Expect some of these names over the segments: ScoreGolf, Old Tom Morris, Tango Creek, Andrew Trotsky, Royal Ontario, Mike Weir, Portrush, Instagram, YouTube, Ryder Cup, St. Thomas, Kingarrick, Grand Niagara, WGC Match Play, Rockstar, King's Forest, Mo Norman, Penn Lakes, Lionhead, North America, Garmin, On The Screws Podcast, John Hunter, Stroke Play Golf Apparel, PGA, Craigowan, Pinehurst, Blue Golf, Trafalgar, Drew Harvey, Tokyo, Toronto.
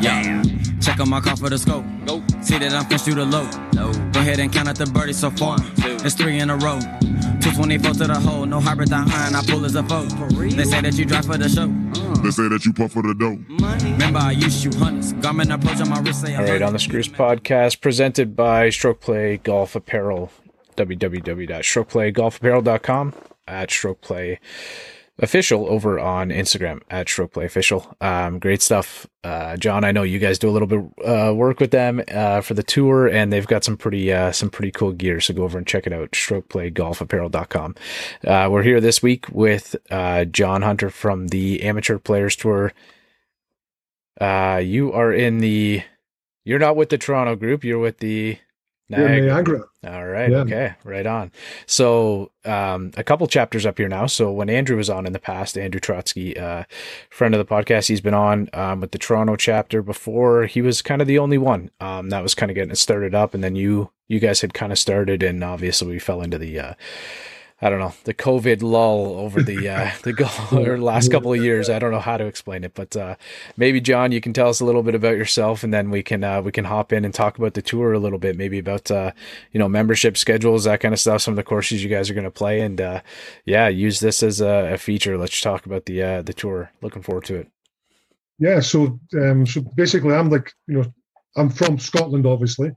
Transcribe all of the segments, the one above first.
Yeah. Check on my car for the scope. Go. See that I'm gonna shoot a low. No. Go ahead and count out the birdies so far. It's three in a row. 224 to the hole. No hybrid down iron. I pull as a vote. They say that you drive for the show. They say that you puff for the dough. Remember, I used you hunters. Garmin approach on my wrist. All right, on the Screws Podcast, presented by Stroke Play Golf Apparel. www.strokepleygolfapparel.com, at Stroke Play Official over on Instagram, at Stroke Play Official. Great stuff. John, I know you guys do a little bit work with them for the tour, and they've got some pretty cool gear, so go over and check it out, strokepleygolfapparel.com. We're here this week with John Hunter from the Amateur Players Tour. You're not with the Toronto group, you're with the Niagara. All right. Yeah. Okay. Right on. So, a couple chapters up here now. So when Andrew was on in the past, Andrew Trotsky, friend of the podcast, he's been on, with the Toronto chapter before. He was kind of the only one, that was kind of getting it started up. And then you guys had kind of started, and obviously we fell into the, I don't know, the COVID lull over the last couple of years. I don't know how to explain it, but maybe John, you can tell us a little bit about yourself, and then we can hop in and talk about the tour a little bit, maybe about membership schedules, that kind of stuff, some of the courses you guys are going to play, and use this as a feature. Let's talk about the tour. Looking forward to it. Yeah, so basically, I'm from Scotland, obviously,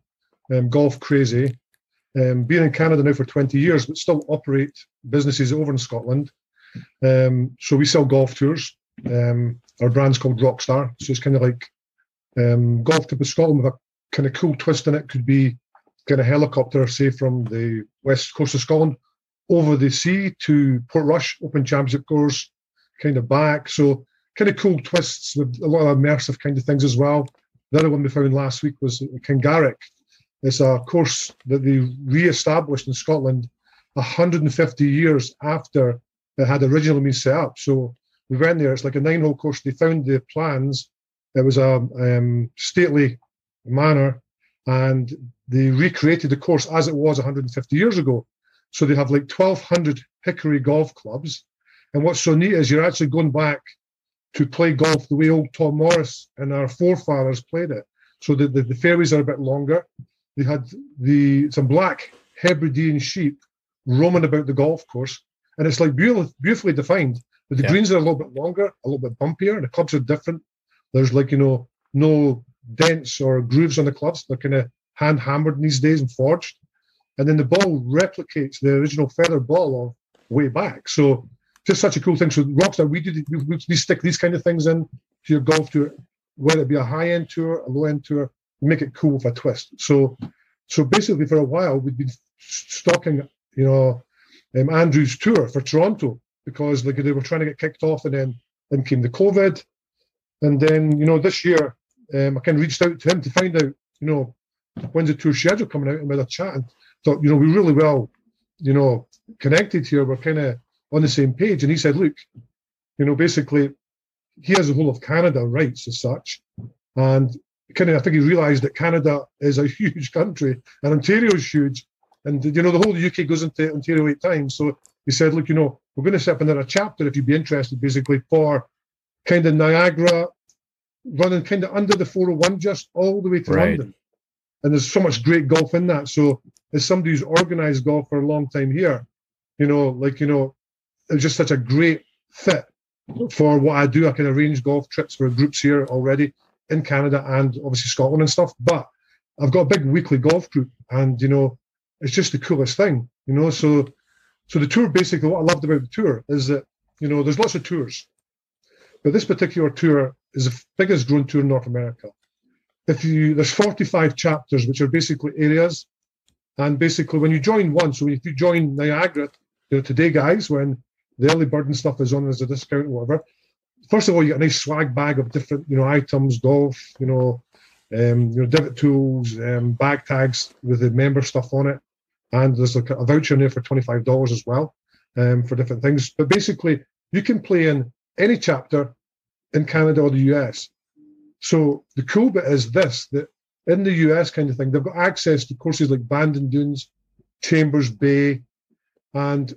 golf crazy. Being in Canada now for 20 years, but still operate businesses over in Scotland. So we sell golf tours. Our brand's called Rockstar. So it's kind of like Golf Tip of Scotland with a kind of cool twist in it. Could be kind of helicopter, say, from the west coast of Scotland over the sea to Portrush, Open Championship course, kind of back. So kind of cool twists with a lot of immersive kind of things as well. The other one we found last week was Kingarrick. It's a course that they re-established in Scotland 150 years after it had originally been set up. So we went there. It's like a 9-hole course. They found the plans. It was a stately manor, and they recreated the course as it was 150 years ago. So they have like 1,200 hickory golf clubs. And what's so neat is you're actually going back to play golf the way old Tom Morris and our forefathers played it. So the fairways are a bit longer. They had some black Hebridean sheep roaming about the golf course, and it's like beautifully defined. But the greens are a little bit longer, a little bit bumpier, and the clubs are different. There's no dents or grooves on the clubs. They're kind of hand hammered these days and forged. And then the ball replicates the original feather ball of way back. So just such a cool thing. So Rockstar, we stick these kind of things in to your golf tour, whether it be a high end tour, a low end tour. Make it cool with a twist. So basically, for a while we'd been stalking, Andrew's tour for Toronto, because they were trying to get kicked off, and then came the COVID, and then this year I kind of reached out to him to find out when's the tour schedule coming out, and we had a chat and thought we're really well connected here. We're kind of on the same page, and he said, look, basically he has the whole of Canada rights as such, and I think he realised that Canada is a huge country, and Ontario is huge, and the whole UK goes into Ontario 8 times. So he said, look, we're going to set up another chapter if you'd be interested, basically for kind of Niagara, running kind of under the 401 just all the way to London. And there's so much great golf in that. So as somebody who's organised golf for a long time here, it's just such a great fit for what I do. I can arrange golf trips for groups here already, in Canada and obviously Scotland and stuff, but I've got a big weekly golf group, and it's just the coolest thing, So the tour, basically, what I loved about the tour is that there's lots of tours, but this particular tour is the biggest grown tour in North America. There's 45 chapters, which are basically areas, and basically when you join one, so if you join Niagara, today, guys, when the early bird and stuff is on as a discount or whatever. First of all, you get a nice swag bag of different, items, golf, divot tools, bag tags with the member stuff on it, and there's a voucher in there for $25 as well, for different things. But basically, you can play in any chapter in Canada or the US. So the cool bit is this: that in the US kind of thing, they've got access to courses like Bandon Dunes, Chambers Bay, and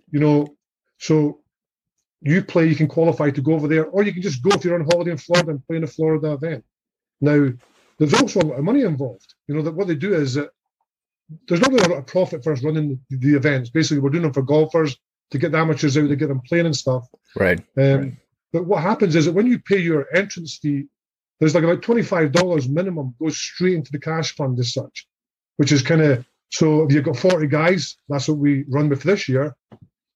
so. You can qualify to go over there, or you can just go if you're on holiday in Florida and play in a Florida event. Now, there's also a lot of money involved. You know, that what they do is that there's not really a lot of profit for us running the events. Basically, we're doing them for golfers to get the amateurs out, to get them playing and stuff. Right. But what happens is that when you pay your entrance fee, there's like about $25 minimum goes straight into the cash fund as such, which is kind of, so if you've got 40 guys, that's what we run with this year,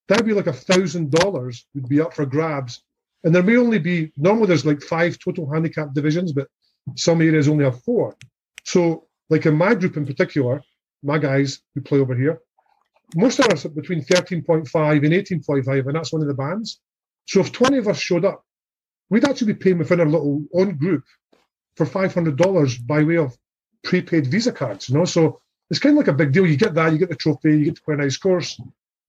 that'd be like $1,000 would be up for grabs. And there may only be, normally there's like 5 total handicap divisions, but some areas only have 4. So like in my group in particular, my guys who play over here, most of us are between 13.5 and 18.5, and that's one of the bands. So if 20 of us showed up, we'd actually be paying within our little own group for $500 by way of prepaid Visa cards, you know? So it's kind of like a big deal. You get that, you get the trophy, you get to play a nice course,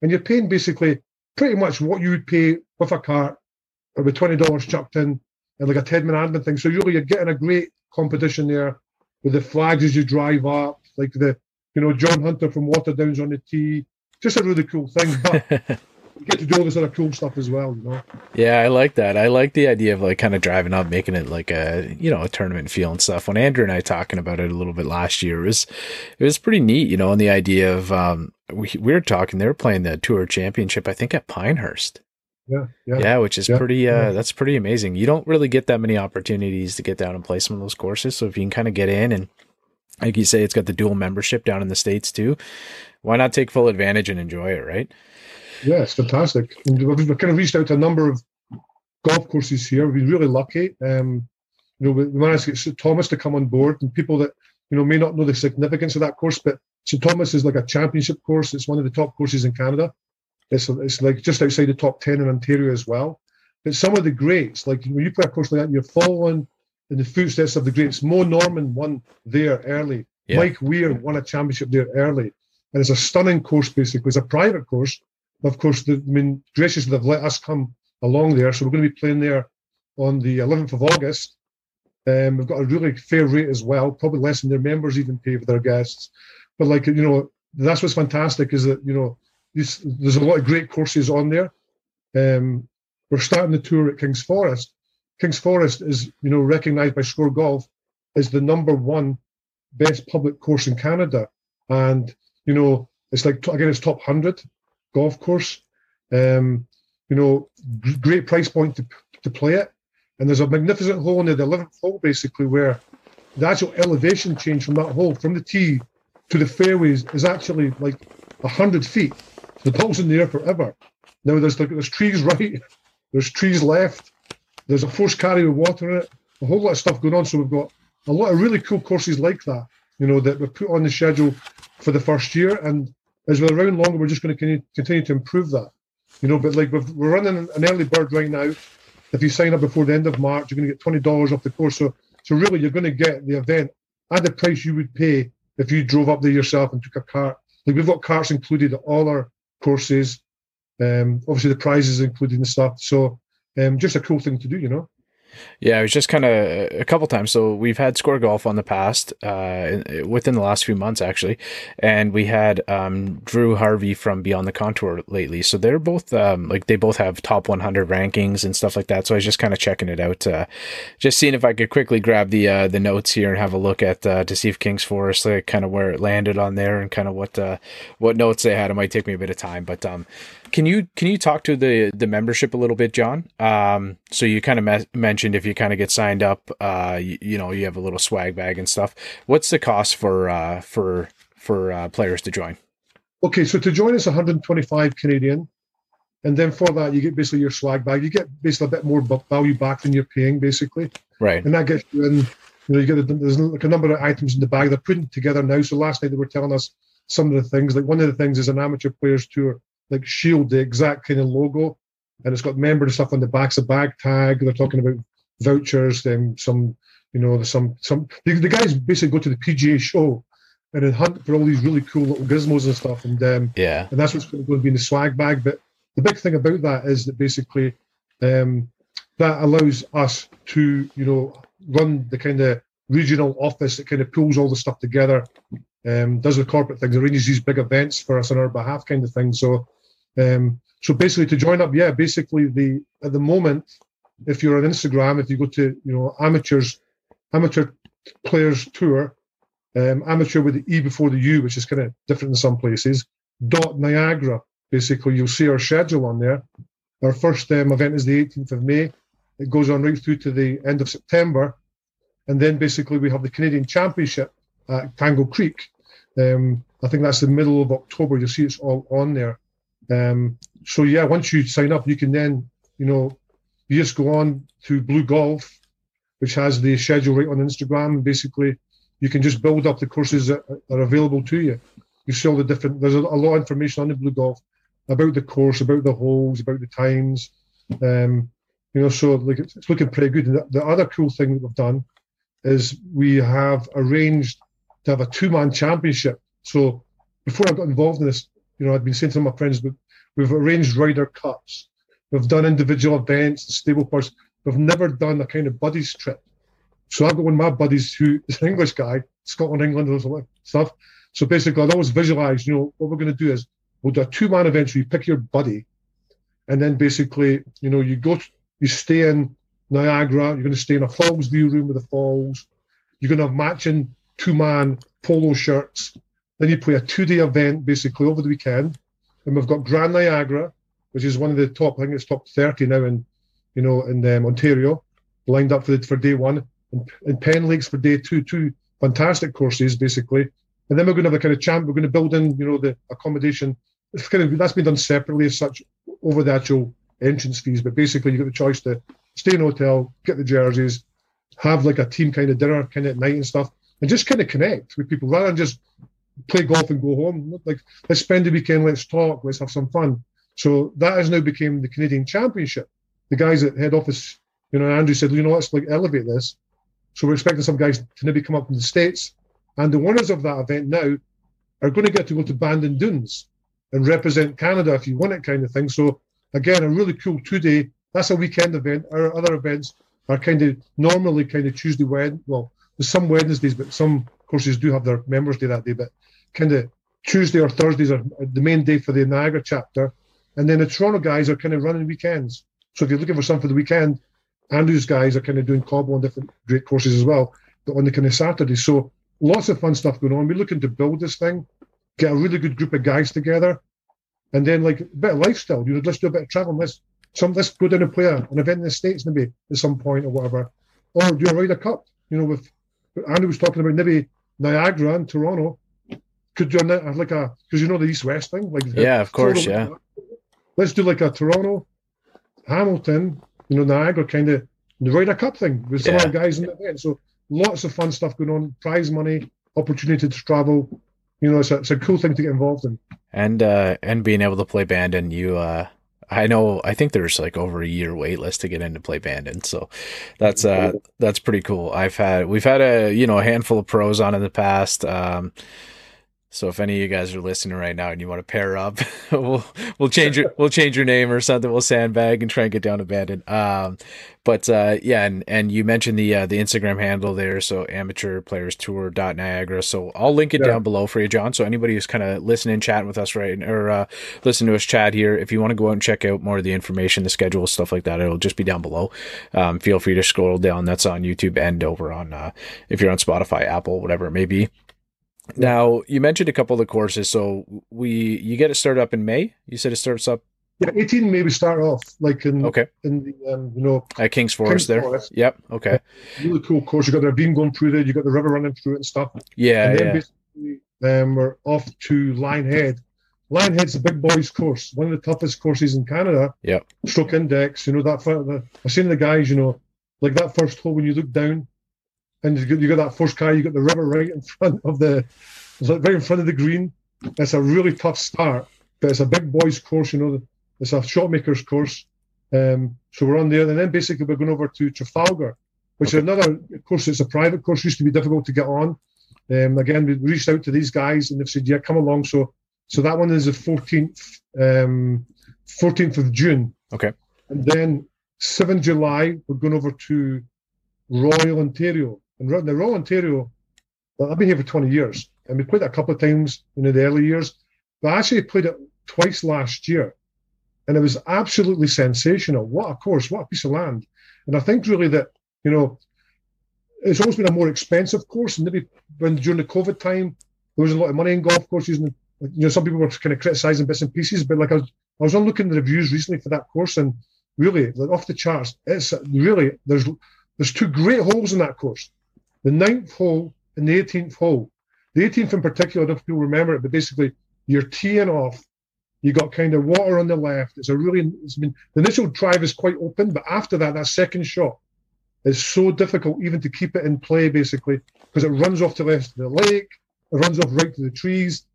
and you're paying basically pretty much what you would pay with a cart or with $20 chucked in and like a 10-man admin thing. So you're getting a great competition there with the flags as you drive up, like the, you know, John Hunter from Waterdown's on the tee. Just a really cool thing. But you get to do all this other cool stuff as well, you know? Yeah, I like that. I like the idea of like kind of driving up, making it like a, you know, a tournament feel and stuff. When Andrew and I talking about it a little bit last year, it was pretty neat, you know, and the idea of, we were talking, they were playing the Tour Championship, I think at Pinehurst. Yeah, which is pretty, that's pretty amazing. You don't really get that many opportunities to get down and play some of those courses. So if you can kind of get in, and like you say, it's got the dual membership down in the States too, why not take full advantage and enjoy it, right? Yeah, it's fantastic. And we've kind of reached out to a number of golf courses here. We've been really lucky. You know, we managed to get St. Thomas to come on board, and people that, you know, may not know the significance of that course, but St. Thomas is like a championship course. It's one of the top courses in Canada. It's like just outside the top 10 in Ontario as well. But some of the greats, like when you play a course like that, you're following in the footsteps of the greats. Mo Norman won there early. Yeah. Mike Weir won a championship there early. And it's a stunning course, basically. It's a private course. Of course, graciously, they've let us come along there. So we're going to be playing there on the 11th of August. We've got a really fair rate as well, probably less than their members even pay for their guests. But, like, you know, that's what's fantastic is that, you know, there's a lot of great courses on there. We're starting the tour at King's Forest. King's Forest is, you know, recognised by ScoreGolf as the #1 best public course in Canada. And, you know, it's like, again, it's top 100 golf course. You know, great price point to play it. And there's a magnificent hole in there, the 11th hole, basically, where the actual elevation change from that hole, from the tee to the fairways, is actually like 100 feet. The ball's in the air forever. Now, there's trees right, there's trees left, there's a forced carry with water in it, a whole lot of stuff going on. So we've got a lot of really cool courses like that, you know, that we've put on the schedule for the first year. And as we're around longer, we're just going to continue to improve that. You know, but like we're running an early bird right now. If you sign up before the end of March, you're going to get $20 off the course. So really, you're going to get the event at the price you would pay if you drove up there yourself and took a cart. Like, we've got carts included at all our courses. Obviously, the prizes included and stuff. So just a cool thing to do, you know? Yeah, it was just kind of a couple times. So we've had ScoreGolf on the past, within the last few months, actually. And we had Drew Harvey from Beyond the Contour lately. So they're both, they both have top 100 rankings and stuff like that. So I was just kind of checking it out, just seeing if I could quickly grab the notes here and have a look at, to see if King's Forest, kind of where it landed on there and kind of what notes they had. It might take me a bit of time, but can you talk to the membership a little bit, John? So you kind of mentioned if you kind of get signed up, you know, you have a little swag bag and stuff. What's the cost for players to join? Okay, so to join is $125 Canadian, and then for that you get basically your swag bag. You get basically a bit more value back than you're paying, basically. Right. And that gets you in. You know, you get there's like a number of items in the bag. They're putting it together now. So last night they were telling us some of the things. Like, one of the things is an Amateur Players Tour like shield, the exact kind of logo, and it's got member and stuff on the back. It's a bag tag. They're talking about vouchers. The guys basically go to the PGA show and then hunt for all these really cool little gizmos and stuff. And and that's what's going to be in the swag bag. But the big thing about that is that basically that allows us to, you know, run the kind of regional office that kind of pulls all the stuff together, does the corporate things, arranges these big events for us on our behalf, kind of thing. So basically, to join up, at the moment, if you're on Instagram, if you go to, you know, amateurs, amateur Players Tour, amateur with the E before the U, which is kind of different in some places, .Niagara. Basically, you'll see our schedule on there. Our first event is the 18th of May. It goes on right through to the end of September. And then basically we have the Canadian Championship at Tango Creek. I think that's the middle of October. You'll see it's all on there. So, yeah, once you sign up, you can then, you just go on to Blue Golf, which has the schedule right on Instagram. Basically, you can just build up the courses that are available to you. You see all the different, there's a lot of information on the Blue Golf about the course, about the holes, about the times. So like it's looking pretty good. And the other cool thing that we've done is we have arranged to have a two-man championship. So before I got involved in this, I'd been saying to my friends, but we've arranged Ryder Cups. We've done individual events, the stable parts. We've never done a kind of buddies trip. So I've got one of my buddies who is an English guy, Scotland, England, those stuff. So basically, I'd always visualize, what we're going to do is we'll do a two-man event where you pick your buddy. And then basically, you go, you stay in Niagara. You're going to stay in a falls view room with the falls. You're going to have matching two-man polo shirts. Then you play a two-day event, basically, over the weekend. And we've got Grand Niagara, which is one of the top, I think it's top 30 now in, Ontario, lined up for day one, and Penn Lakes for day two, two fantastic courses, basically. And then we're going to have a kind of we're going to build in, the accommodation. It's kind of, that's been done separately as such over the actual entrance fees. But basically, you've got the choice to stay in a hotel, get the jerseys, have like a team kind of dinner kind of at night and stuff, and just kind of connect with people rather than just play golf and go home. Like, let's spend the weekend, let's talk, let's have some fun. So that has now became the Canadian Championship. The guys at head office, Andrew said, let's like elevate this. So we're expecting some guys to maybe come up from the States. And the winners of that event now are going to get to go to Bandon Dunes and represent Canada if you want it, kind of thing. So again, a really cool two-day. That's a weekend event. Our other events are kind of normally kind of Tuesday, well, there's some Wednesdays, but some courses do have their Members' Day that day. But kind of Tuesday or Thursdays are the main day for the Niagara chapter. And then the Toronto guys are kind of running weekends. So if you're looking for something for the weekend, Andrew's guys are kind of doing cobble on different great courses as well, but on the kind of Saturday. So lots of fun stuff going on. We're looking to build this thing, get a really good group of guys together, and then like a bit of lifestyle. Let's do a bit of traveling. Let's go down and play an event in the States maybe at some point or whatever. Or do a Ryder Cup. With Andrew was talking about maybe Niagara and Toronto could do because the East-West thing. Like yeah, of course, yeah. Let's do like a Toronto, Hamilton, Niagara kind of the Ryder Cup thing with some other guys in the event. So lots of fun stuff going on, prize money, opportunity to travel. It's a cool thing to get involved in. And being able to play Bandon, I think there's like over a year wait list to get in to play Bandon. So that's pretty cool. We've had a handful of pros on in the past. So if any of you guys are listening right now and you want to pair up, we'll change your name or something. We'll sandbag and try and get down to Bandon. And you mentioned the Instagram handle there, so amateurplayerstour.niagara. So I'll link it down below for you, John. So anybody who's kind of listening, chatting with us listening to us chat here, if you want to go out and check out more of the information, the schedule, stuff like that, it'll just be down below. Feel free to scroll down. That's on YouTube and over on if you're on Spotify, Apple, whatever it may be. Now, you mentioned a couple of the courses, so you get it started up in May? You said it starts up? Yeah, 18 May we start off, like in the, at King's Forest. Yep, okay. Really cool course. You've got the beam going through there, you've got the river running through it and stuff. Yeah, and then basically we're off to Lionhead. Lionhead's the big boys course, one of the toughest courses in Canada. Yeah. Stroke index, I've seen the guys, like that first hole when you look down, and you got that first guy, you got the river right in front of the green. It's a really tough start, but it's a big boys course, it's a shot maker's course. So we're on there, and then basically we're going over to Trafalgar, which is another course that's a private course, used to be difficult to get on. Again, we reached out to these guys, and they've said, yeah, come along. So that one is the 14th of June. Okay. And then 7th July, we're going over to Royal Ontario. And the Royal Ontario, well, I've been here for 20 years, and we played it a couple of times in the early years, but I actually played it twice last year, and it was absolutely sensational. What a course, what a piece of land. And I think really that, it's always been a more expensive course, and maybe when during the COVID time there was a lot of money in golf courses, and you know, some people were kind of criticising bits and pieces, but like I was looking at the reviews recently for that course, and really, like, off the charts. It's really, there's two great holes in that course, the 9th hole and the 18th hole. The 18th in particular, I don't know if people remember it, but basically you're teeing off. You got kind of water on the left. The initial drive is quite open, but after that, that second shot is so difficult even to keep it in play, basically, because it runs off to the left of the lake, it runs off right to the trees,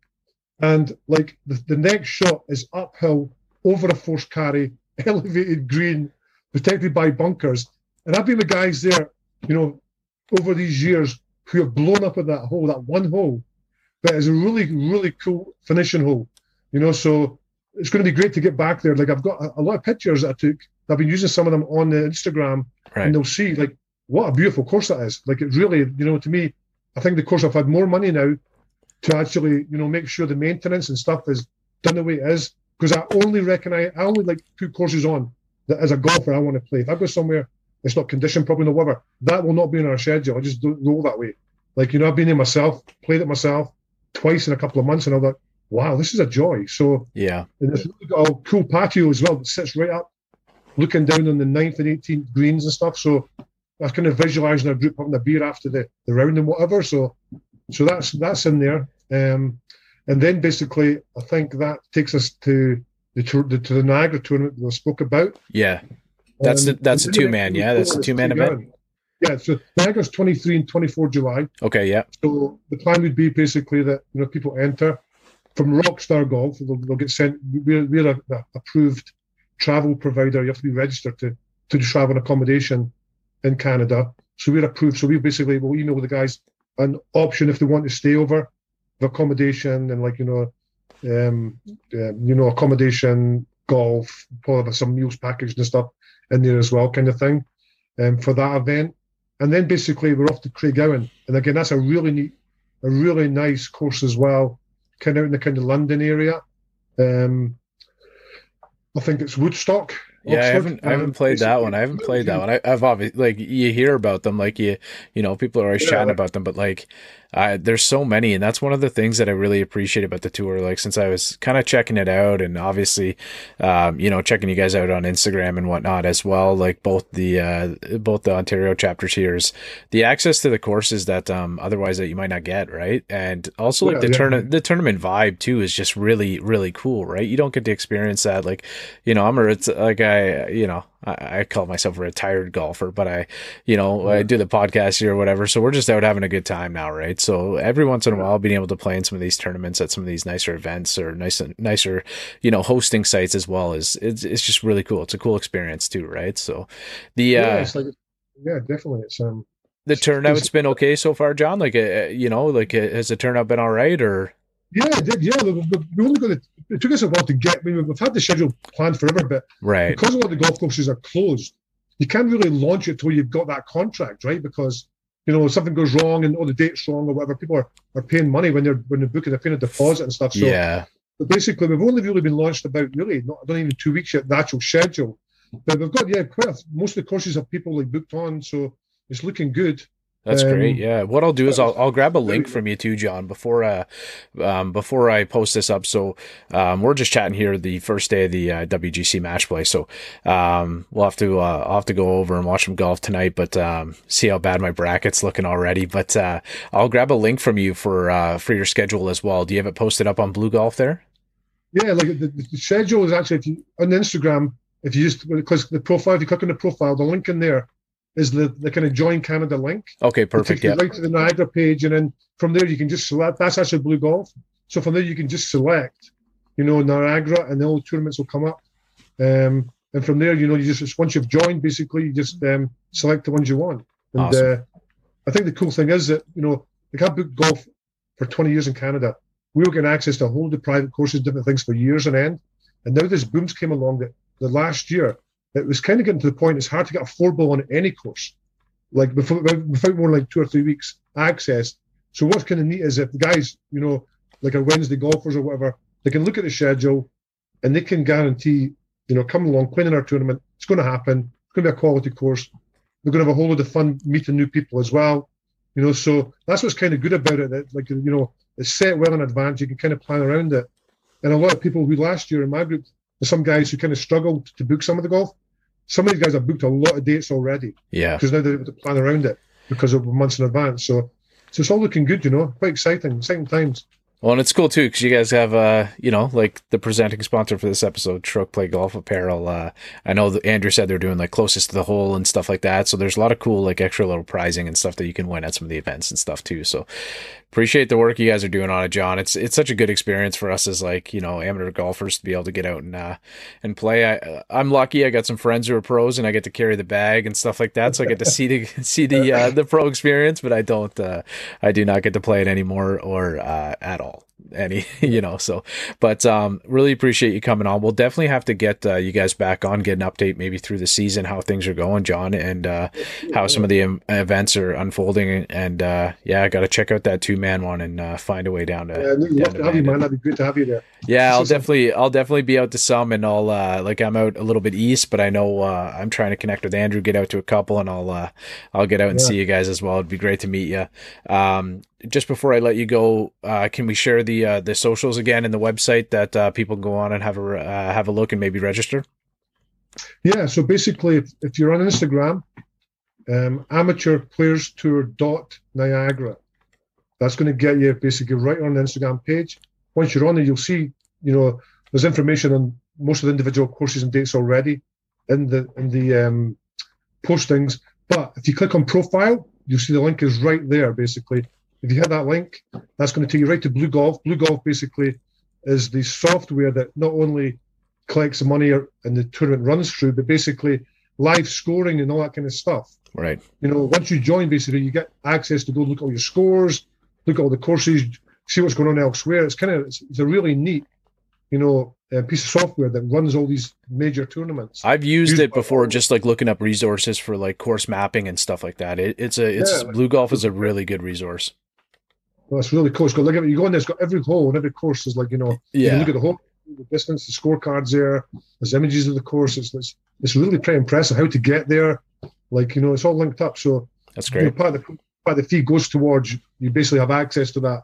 and like the next shot is uphill over a forced carry, elevated green, protected by bunkers. And I've been with guys there, you know, over these years who have blown up at that hole, that one hole, but it's a really, really cool finishing hole. You know, so it's going to be great to get back there. Like, I've got a lot of pictures that I took. I've been using some of them on the Instagram, right, and they'll see, like, what a beautiful course that is. Like, it really, you know, to me, I think the course, I've had more money now to actually, you know, make sure the maintenance and stuff is done the way it is, because I only like two courses on that as a golfer I want to play. If I go somewhere it's not conditioned properly, no whatever, that will not be in our schedule. I just don't roll that way. Like, you know, I've been there myself, played it myself twice in a couple of months, and I'm like, wow, this is a joy. So yeah, and it's really got a cool patio as well that sits right up, looking down on the 9th and 18th greens and stuff. So I kind of visualising our group having a beer after the round and whatever. So that's in there. And then basically, I think that takes us to the Niagara tournament that I spoke about. Yeah, that's a two-man. Yeah, that's a two-man event. Yeah, so Niagara's 23 and 24 July. Okay, yeah. So the plan would be basically that, you know, people enter from Rockstar Golf, they'll get sent. We're an approved travel provider. You have to be registered to do travel and accommodation in Canada. So we're approved. So we basically will email the guys an option if they want to stay over, the accommodation and, like, you know, accommodation, golf, probably some meals packaged and stuff in there as well, kind of thing, for that event. And then basically we're off to Craigowan, and again that's a really nice course as well. Kind of out in the kind of London area. I think it's Woodstock. Yeah, I haven't played that one. I've obviously, like, you hear about them, like you know, people are always chatting about them, but like there's so many, and that's one of the things that I really appreciate about the tour. Like, since I was kind of checking it out, and obviously, you know, checking you guys out on Instagram and whatnot as well, like both the Ontario chapters here, is the access to the courses that otherwise that you might not get, right? And also the tournament vibe too is just really, really cool, right? You don't get to experience that, like, you know, I call myself a retired golfer, but I do the podcast here or whatever. So we're just out having a good time now, right? So every once in a while, being able to play in some of these tournaments at some of these nicer events or nicer, you know, hosting sites as well, is it's just really cool. It's a cool experience too, right? So definitely. It's the turnout's been okay so far, John. Like, you know, like, has the turnout been all right, or? Yeah, it did. Yeah, it took us a while to get. I mean, we've had the schedule planned forever, but because a lot of the golf courses are closed, you can't really launch it till you've got that contract, right? Because, you know, if something goes wrong and the date's wrong or whatever, people are paying money when they're booking, they're paying a deposit and stuff. So, but basically, we've only really been launched about not even 2 weeks yet, the actual schedule. But we've got most of the courses have people like booked on, so it's looking good. That's great. Yeah. What I'll do is I'll grab a link from you too, John, before I post this up. So, we're just chatting here the first day of the WGC match play. So, we'll have to, I'll have to go over and watch some golf tonight, but, see how bad my bracket's looking already. But, I'll grab a link from you for your schedule as well. Do you have it posted up on Blue Golf there? Yeah. Like the schedule is actually, if you, on Instagram, if you just, because the profile, if you click on the profile, the link in there is the kind of Join Canada link. Okay, perfect. Yeah. Right to the Niagara page, and then from there you can just select. That's actually Blue Golf. So from there you can just select, you know, Niagara, and all the tournaments will come up. And from there, you know, you just once you've joined, basically, you just select the ones you want. And awesome. I think the cool thing is that, you know, like, I booked golf for 20 years in Canada. We were getting access to a whole lot of private courses, different things for years on end. And now this boom came along that the last year. It was kind of getting to the point it's hard to get a 4-ball on any course, like, without more like 2 or 3 weeks access. So what's kind of neat is if the guys, you know, like our Wednesday golfers or whatever, they can look at the schedule and they can guarantee, you know, come along, playing in our tournament, it's going to happen, it's going to be a quality course. We're going to have a whole lot of fun meeting new people as well. You know, so that's what's kind of good about it. That, like, you know, it's set well in advance. You can kind of plan around it. And a lot of people who last year in my group, there's some guys who kind of struggled to book some of the golf. Some of these guys have booked a lot of dates already. Yeah. Because now they're able to plan around it because of months in advance. So it's all looking good, you know, quite exciting times. Well, and it's cool too, because you guys have, you know, like the presenting sponsor for this episode, Stroke Play Golf Apparel. I know that Andrew said they're doing like closest to the hole and stuff like that. So there's a lot of cool, like extra little prizing and stuff that you can win at some of the events and stuff too. So appreciate the work you guys are doing on it, John. It's such a good experience for us as, like, you know, amateur golfers to be able to get out and play. I'm lucky. I got some friends who are pros, and I get to carry the bag and stuff like that. So I get to see the pro experience, but I do not get to play it anymore or at all. Really appreciate you coming on. We'll definitely have to get you guys back on, get an update maybe through the season, how things are going, John, and how some of the events are unfolding. And I got to check out that 2-man one and find a way down to. Love to have you, man. That'd be good to have you there. Yeah, I'll definitely be out to some, and I'll I'm out a little bit east, but I know I'm trying to connect with Andrew, get out to a couple, and I'll get out and see you guys as well. It'd be great to meet you. Just before I let you go, can we share the socials again and the website that people go on and have a look and maybe register? Yeah, so basically, if you're on Instagram, amateurplayerstour.niagara, that's going to get you basically right on the Instagram page. Once you're on there, you'll see, you know, there's information on most of the individual courses and dates already in the postings. But if you click on profile, you'll see the link is right there, basically. If you hit that link, that's going to take you right to Blue Golf. Blue Golf basically is the software that not only collects the money and the tournament runs through, but basically live scoring and all that kind of stuff. Right. You know, once you join, basically, you get access to go look at all your scores, look at all the courses, see what's going on elsewhere. It's a really neat, you know, a piece of software that runs all these major tournaments. I've used it before, just like looking up resources for like course mapping and stuff like that. Blue Golf is a really good resource. Well, it's really cool. It's got, like, you go in there, it's got every hole and every course is like, you know, you can look at the hole, the distance, the scorecards there, there's images of the course. It's really pretty impressive how to get there. Like, you know, it's all linked up. So that's great. You know, part of the fee goes towards, you basically have access to that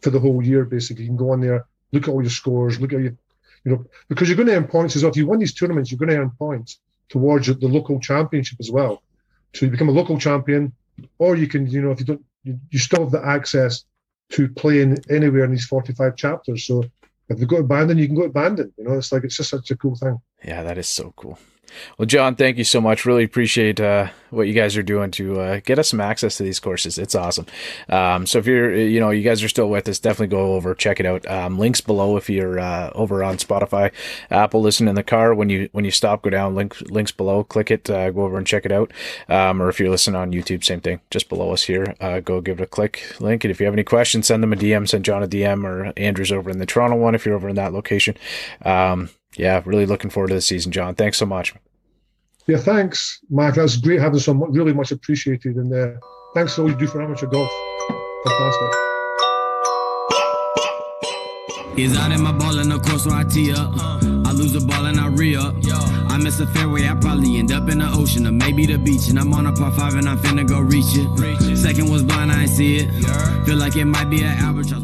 for the whole year. Basically, you can go on there, look at all your scores, look at your, you know, because you're going to earn points as well. If you win these tournaments, you're going to earn points towards the local championship as well. So you become a local champion, or you can, you know, if you don't, you still have the access to playing anywhere in these 45 chapters. So if you go to Bandon, you can go to Bandon. You know, it's just such a cool thing. Yeah, that is so cool. Well, John, thank you so much. Really appreciate what you guys are doing to get us some access to these courses. It's awesome. So if you're, you know, you guys are still with us, definitely go over, check it out. Links below if you're over on Spotify, Apple, listen in the car. When you stop, go down, links below, click it, go over and check it out. Or if you're listening on YouTube, same thing, just below us here. Go give it a click, link. And if you have any questions, send them a DM, send John a DM, or Andrew's over in the Toronto one if you're over in that location. Yeah, really looking forward to the season, John. Thanks so much. Yeah, thanks, Mike. That's great having someone. Really much appreciated. And thanks for all you do for amateur golf. Fantastic. He's out in my ball, and of course, when I tee up, I lose a ball and I re-up. I miss a fairway, I probably end up in the ocean or maybe the beach. And I'm on a par 5, and I'm finna go reach it. Second was blind, I ain't see it. Feel like it might be an albatross.